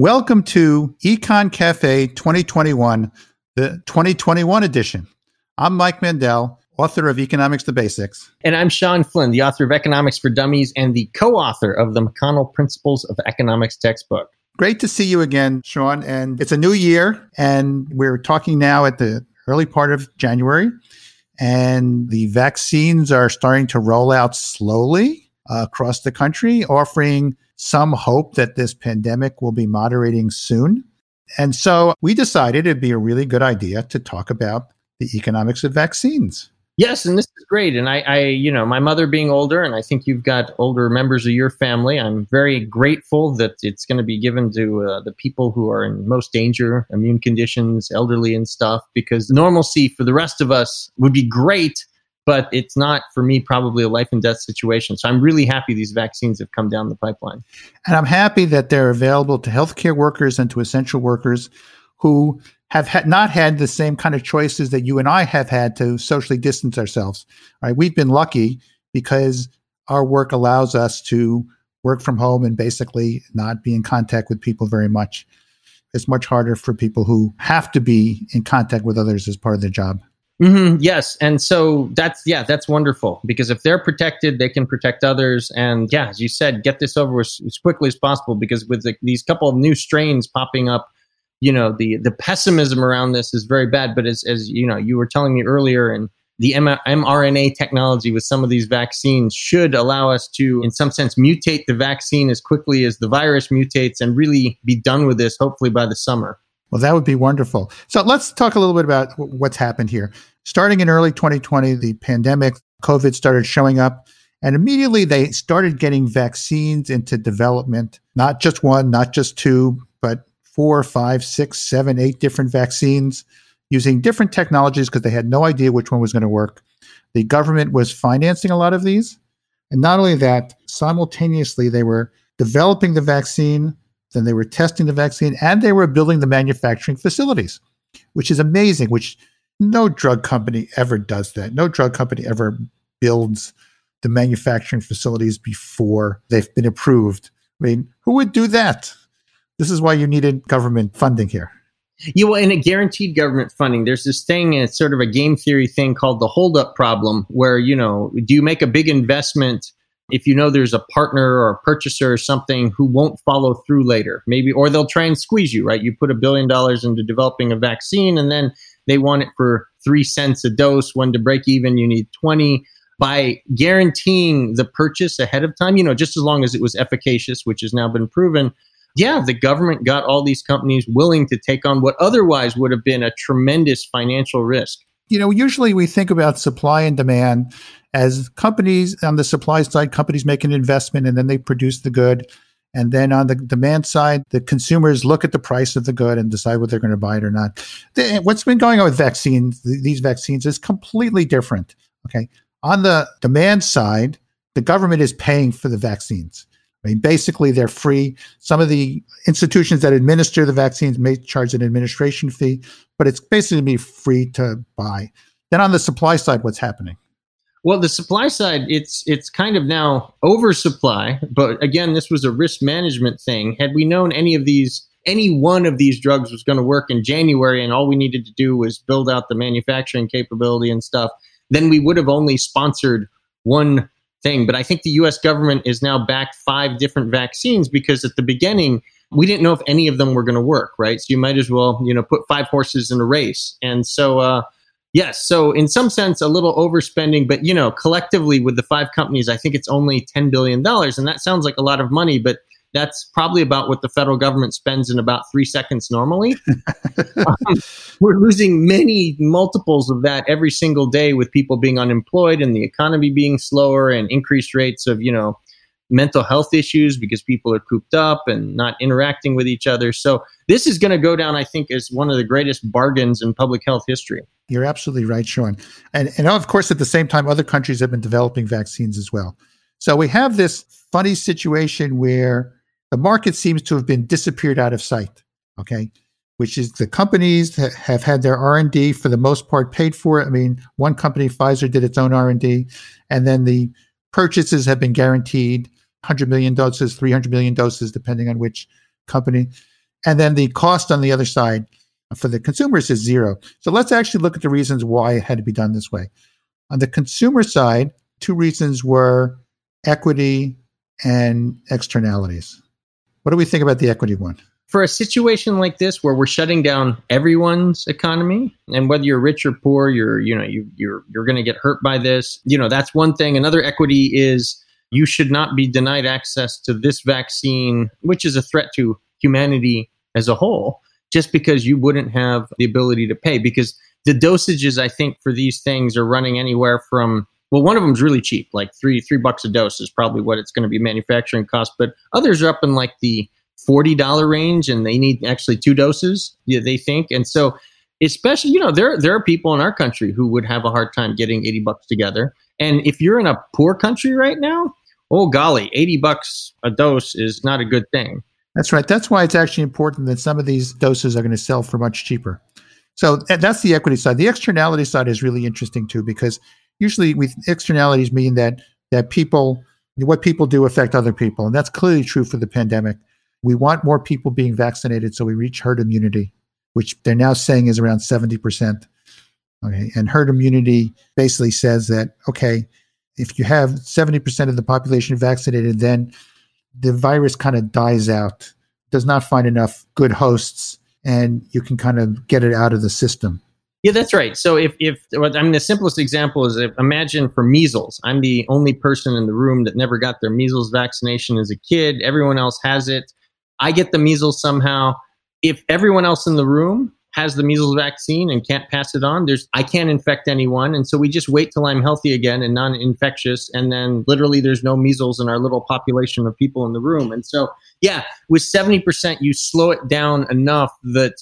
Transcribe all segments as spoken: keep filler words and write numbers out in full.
Welcome to Econ Cafe twenty twenty-one, the twenty twenty-one edition. I'm Mike Mandel, author of Economics, the Basics. And I'm Sean Flynn, the author of Economics for Dummies and the co-author of the McConnell Principles of Economics textbook. Great to see you again, Sean. And it's a new year, and we're talking now at the early part of January, and the vaccines are starting to roll out slowly uh, across the country, offering some hope that this pandemic will be moderating soon. And so we decided it'd be a really good idea to talk about the economics of vaccines. Yes, and this is great. And I, I, you know, my mother being older, and I think you've got older members of your family, I'm very grateful that it's going to be given to uh, the people who are in most danger, immune conditions, elderly and stuff, because normalcy for the rest of us would be great, but it's not, for me, probably a life and death situation. So I'm really happy these vaccines have come down the pipeline. And I'm happy that they're available to healthcare workers and to essential workers who have ha- not had the same kind of choices that you and I have had to socially distance ourselves. All right, we've been lucky because our work allows us to work from home and basically not be in contact with people very much. It's much harder for people who have to be in contact with others as part of their job. Mm-hmm, yes. And so that's, yeah, that's wonderful, because if they're protected, they can protect others. And yeah, as you said, get this over as, as quickly as possible, because with the, these couple of new strains popping up, you know, the, the pessimism around this is very bad. But as, as you know, you were telling me earlier, and the M- mRNA technology with some of these vaccines should allow us to, in some sense, mutate the vaccine as quickly as the virus mutates and really be done with this, hopefully by the summer. Well, that would be wonderful. So let's talk a little bit about w- what's happened here. Starting in early twenty twenty, the pandemic, COVID started showing up, and immediately they started getting vaccines into development, not just one, not just two, but four, five, six, seven, eight different vaccines using different technologies because they had no idea which one was going to work. The government was financing a lot of these. And not only that, simultaneously, they were developing the vaccine, then they were testing the vaccine, and they were building the manufacturing facilities, which is amazing, which no drug company ever does that. No drug company ever builds the manufacturing facilities before they've been approved. I mean, who would do that? This is why you needed government funding here. Yeah, well, and it guaranteed government funding. There's this thing, it's sort of a game theory thing called the holdup problem, where, you know, do you make a big investment if you know there's a partner or a purchaser or something who won't follow through later, maybe, or they'll try and squeeze you, right? You put a billion dollars into developing a vaccine, and then they want it for three cents a dose. When to break even, you need twenty. By guaranteeing the purchase ahead of time, you know, just as long as it was efficacious, which has now been proven, yeah, the government got all these companies willing to take on what otherwise would have been a tremendous financial risk. You know, usually we think about supply and demand as companies on the supply side, companies make an investment and then they produce the good. And then on the demand side, the consumers look at the price of the good and decide whether they're going to buy it or not. They, what's been going on with vaccines, th- these vaccines is completely different. Okay. On the demand side, the government is paying for the vaccines. I mean, basically they're free. Some of the institutions that administer the vaccines may charge an administration fee, but it's basically be free to buy. Then on the supply side, what's happening? Well, the supply side, it's it's kind of now oversupply. But again, this was a risk management thing. Had we known any of these, any one of these drugs was going to work in January, and all we needed to do was build out the manufacturing capability and stuff, then we would have only sponsored one thing. But I think the U S government is now back five different vaccines, because at the beginning, we didn't know if any of them were going to work, right? So you might as well, you know, put five horses in a race. And so, uh, yes. So in some sense, a little overspending, but, you know, collectively with the five companies, I think it's only ten billion dollars. And that sounds like a lot of money, but that's probably about what the federal government spends in about three seconds normally. um, we're losing many multiples of that every single day, with people being unemployed and the economy being slower and increased rates of, you know, mental health issues because people are cooped up and not interacting with each other. So this is going to go down, I think, as one of the greatest bargains in public health history. You're absolutely right, Sean. And, and of course, at the same time, other countries have been developing vaccines as well. So we have this funny situation where the market seems to have been disappeared out of sight, okay, which is the companies that have had their R and D for the most part paid for it. I mean, one company, Pfizer, did its own R and D, and then the purchases have been guaranteed, one hundred million doses, three hundred million doses, depending on which company. And then the cost on the other side for the consumers is zero. So let's actually look at the reasons why it had to be done this way. On the consumer side, two reasons were equity and externalities. What do we think about the equity one? For a situation like this, where we're shutting down everyone's economy, and whether you're rich or poor, you're you know you you're you're going to get hurt by this. You know, that's one thing. Another equity is you should not be denied access to this vaccine, which is a threat to humanity as a whole, just because you wouldn't have the ability to pay. Because the dosages, I think, for these things are running anywhere from, well, one of them's really cheap, like three three bucks a dose is probably what it's going to be manufacturing cost, but others are up in like the forty dollars range, and they need actually two doses, they think. And so especially, you know, there there are people in our country who would have a hard time getting eighty bucks together. And if you're in a poor country right now, oh, golly, eighty bucks a dose is not a good thing. That's right. That's why it's actually important that some of these doses are going to sell for much cheaper. So that's the equity side. The externality side is really interesting, too, because usually with externalities mean that that people, what people do affect other people. And that's clearly true for the pandemic. We want more people being vaccinated so we reach herd immunity, which they're now saying is around seventy percent. Okay, and herd immunity basically says that, okay, if you have seventy percent of the population vaccinated, then the virus kind of dies out, does not find enough good hosts, and you can kind of get it out of the system. Yeah, that's right. So if, if I mean, the simplest example is if, imagine for measles, I'm the only person in the room that never got their measles vaccination as a kid. Everyone else has it. I get the measles somehow. If everyone else in the room has the measles vaccine and can't pass it on, there's I can't infect anyone. And so we just wait till I'm healthy again and non-infectious. And then literally there's no measles in our little population of people in the room. And so, yeah, with seventy percent, you slow it down enough that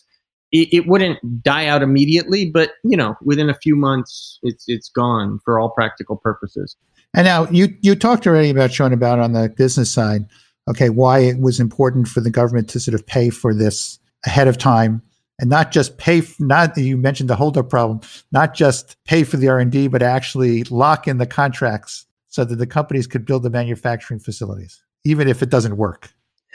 it, it wouldn't die out immediately. But, you know, within a few months, it's it's gone for all practical purposes. And now you, you talked already about, Sean, about on the business side, okay, why it was important for the government to sort of pay for this ahead of time, and not just pay, f- not you mentioned the holdup problem, not just pay for the R and D, but actually lock in the contracts so that the companies could build the manufacturing facilities, even if it doesn't work.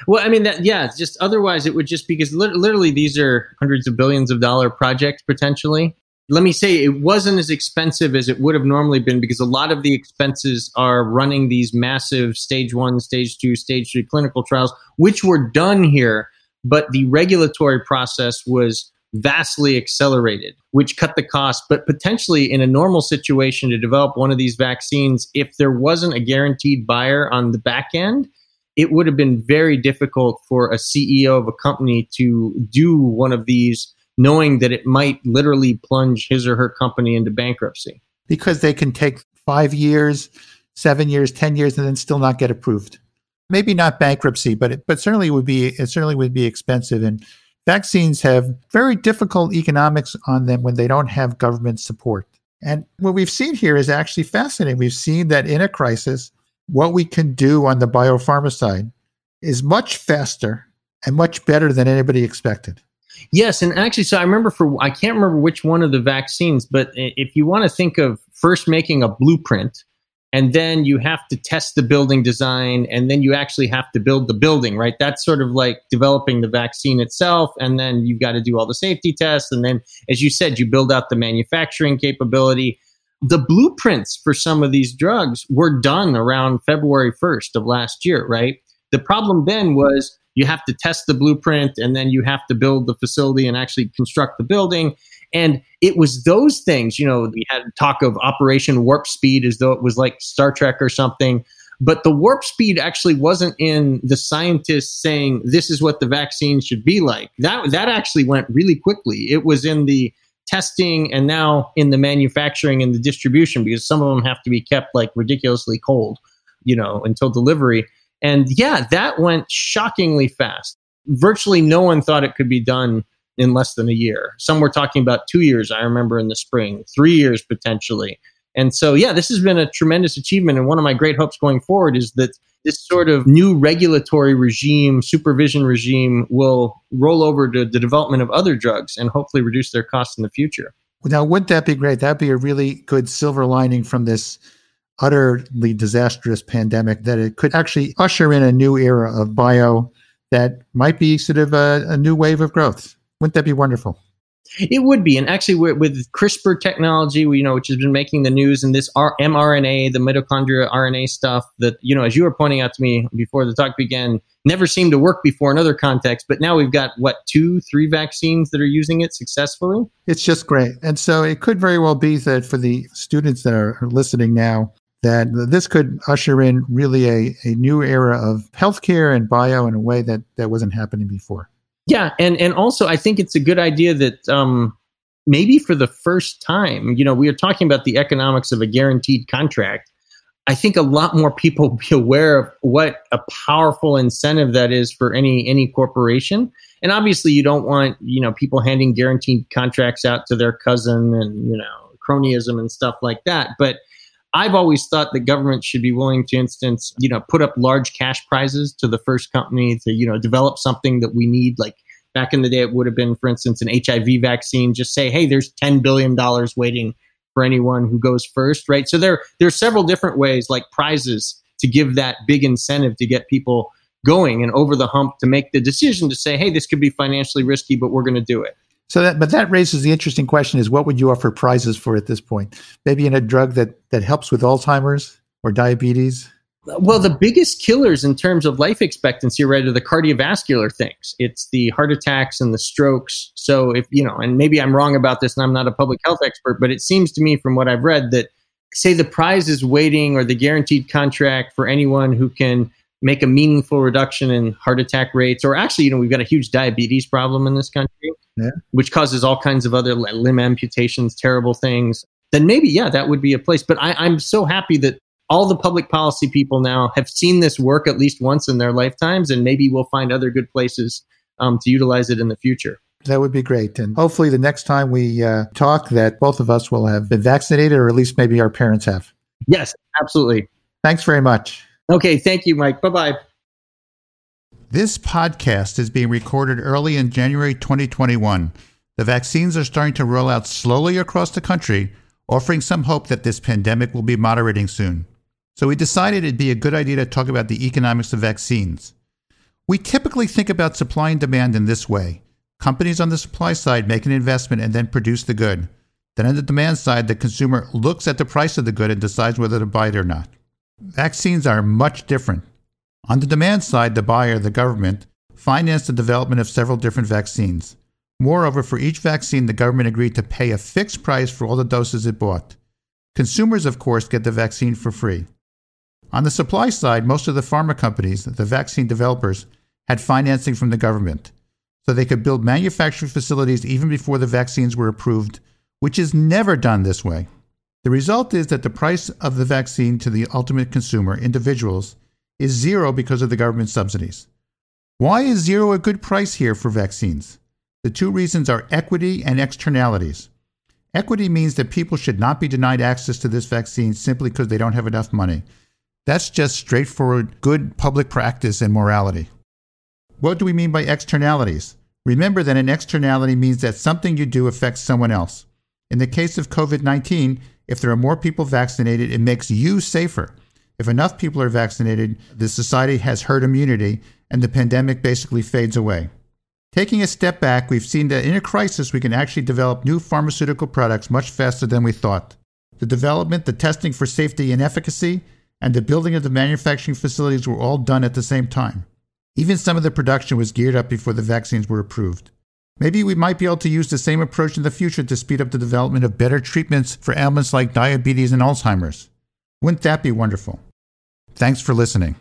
Well, I mean, that, yeah, it's just otherwise it would just be because li- literally these are hundreds of billions of dollar projects potentially. Let me say it wasn't as expensive as it would have normally been because a lot of the expenses are running these massive stage one, stage two, stage three clinical trials, which were done here, but the regulatory process was vastly accelerated, which cut the cost. But potentially in a normal situation to develop one of these vaccines, if there wasn't a guaranteed buyer on the back end, it would have been very difficult for a C E O of a company to do one of these knowing that it might literally plunge his or her company into bankruptcy. Because they can take five years, seven years, ten years, and then still not get approved. Maybe not bankruptcy, but it, but certainly would be it certainly would be expensive. And vaccines have very difficult economics on them when they don't have government support. And what we've seen here is actually fascinating. We've seen that in a crisis, what we can do on the biopharma side is much faster and much better than anybody expected. Yes. And actually, so I remember for, I can't remember which one of the vaccines, but if you want to think of first making a blueprint, and then you have to test the building design, and then you actually have to build the building, right? That's sort of like developing the vaccine itself. And then you've got to do all the safety tests. And then, as you said, you build out the manufacturing capability. The blueprints for some of these drugs were done around February first of last year, right? The problem then was, you have to test the blueprint, and then you have to build the facility and actually construct the building. And it was those things, you know, we had talk of Operation Warp Speed as though it was like Star Trek or something. But the warp speed actually wasn't in the scientists saying, this is what the vaccine should be like. That that actually went really quickly. It was in the testing and now in the manufacturing and the distribution, because some of them have to be kept like ridiculously cold, you know, until delivery. And yeah, that went shockingly fast. Virtually no one thought it could be done in less than a year. Some were talking about two years, I remember in the spring, three years potentially. And so, yeah, this has been a tremendous achievement. And one of my great hopes going forward is that this sort of new regulatory regime, supervision regime, will roll over to the development of other drugs and hopefully reduce their costs in the future. Now, wouldn't that be great? That'd be a really good silver lining from this utterly disastrous pandemic, that it could actually usher in a new era of bio that might be sort of a, a new wave of growth. Wouldn't that be wonderful? It would be. And actually, with, with CRISPR technology, you know, which has been making the news, and this mRNA, the mitochondria R N A stuff that, you know, as you were pointing out to me before the talk began, never seemed to work before in other contexts. But now we've got, what, two, three vaccines that are using it successfully? It's just great. And so it could very well be that for the students that are listening now, that this could usher in really a, a new era of healthcare and bio in a way that, that wasn't happening before. Yeah. And, and also, I think it's a good idea that um, maybe for the first time, you know, we are talking about the economics of a guaranteed contract. I think a lot more people will be aware of what a powerful incentive that is for any any corporation. And obviously, you don't want, you know, people handing guaranteed contracts out to their cousin and, you know, cronyism and stuff like that. But I've always thought that government should be willing to, instance, you know, put up large cash prizes to the first company to, you know, develop something that we need. Like back in the day, it would have been, for instance, an H I V vaccine. Just say, hey, there's ten billion dollars waiting for anyone who goes first, right? So there, there are several different ways, like prizes, to give that big incentive to get people going and over the hump to make the decision to say, hey, this could be financially risky, but we're going to do it. So that, but that raises the interesting question is, what would you offer prizes for at this point? Maybe in a drug that, that helps with Alzheimer's or diabetes? Well, the biggest killers in terms of life expectancy, right, are the cardiovascular things. It's the heart attacks and the strokes. So if, you know, and maybe I'm wrong about this and I'm not a public health expert, but it seems to me from what I've read that, say, the prize is waiting or the guaranteed contract for anyone who can make a meaningful reduction in heart attack rates, or actually, you know, we've got a huge diabetes problem in this country. Yeah. Which causes all kinds of other limb amputations, terrible things, then maybe, yeah, that would be a place. But I, I'm so happy that all the public policy people now have seen this work at least once in their lifetimes, and maybe we'll find other good places um, to utilize it in the future. That would be great. And hopefully the next time we uh, talk that both of us will have been vaccinated, or at least maybe our parents have. Yes, absolutely. Thanks very much. Okay, thank you, Mike. Bye-bye. This podcast is being recorded early in January twenty twenty-one. The vaccines are starting to roll out slowly across the country, offering some hope that this pandemic will be moderating soon. So we decided it'd be a good idea to talk about the economics of vaccines. We typically think about supply and demand in this way. Companies on the supply side make an investment and then produce the good. Then on the demand side, the consumer looks at the price of the good and decides whether to buy it or not. Vaccines are much different. On the demand side, the buyer, the government, financed the development of several different vaccines. Moreover, for each vaccine, the government agreed to pay a fixed price for all the doses it bought. Consumers, of course, get the vaccine for free. On the supply side, most of the pharma companies, the vaccine developers, had financing from the government, so they could build manufacturing facilities even before the vaccines were approved, which is never done this way. The result is that the price of the vaccine to the ultimate consumer, individuals, is zero because of the government subsidies. Why is zero a good price here for vaccines? The two reasons are equity and externalities. Equity means that people should not be denied access to this vaccine simply because they don't have enough money. That's just straightforward good public practice and morality. What do we mean by externalities? Remember that an externality means that something you do affects someone else. In the case of COVID nineteen, if there are more people vaccinated, it makes you safer. If enough people are vaccinated, the society has herd immunity and the pandemic basically fades away. Taking a step back, we've seen that in a crisis, we can actually develop new pharmaceutical products much faster than we thought. The development, the testing for safety and efficacy, and the building of the manufacturing facilities were all done at the same time. Even some of the production was geared up before the vaccines were approved. Maybe we might be able to use the same approach in the future to speed up the development of better treatments for ailments like diabetes and Alzheimer's. Wouldn't that be wonderful? Thanks for listening.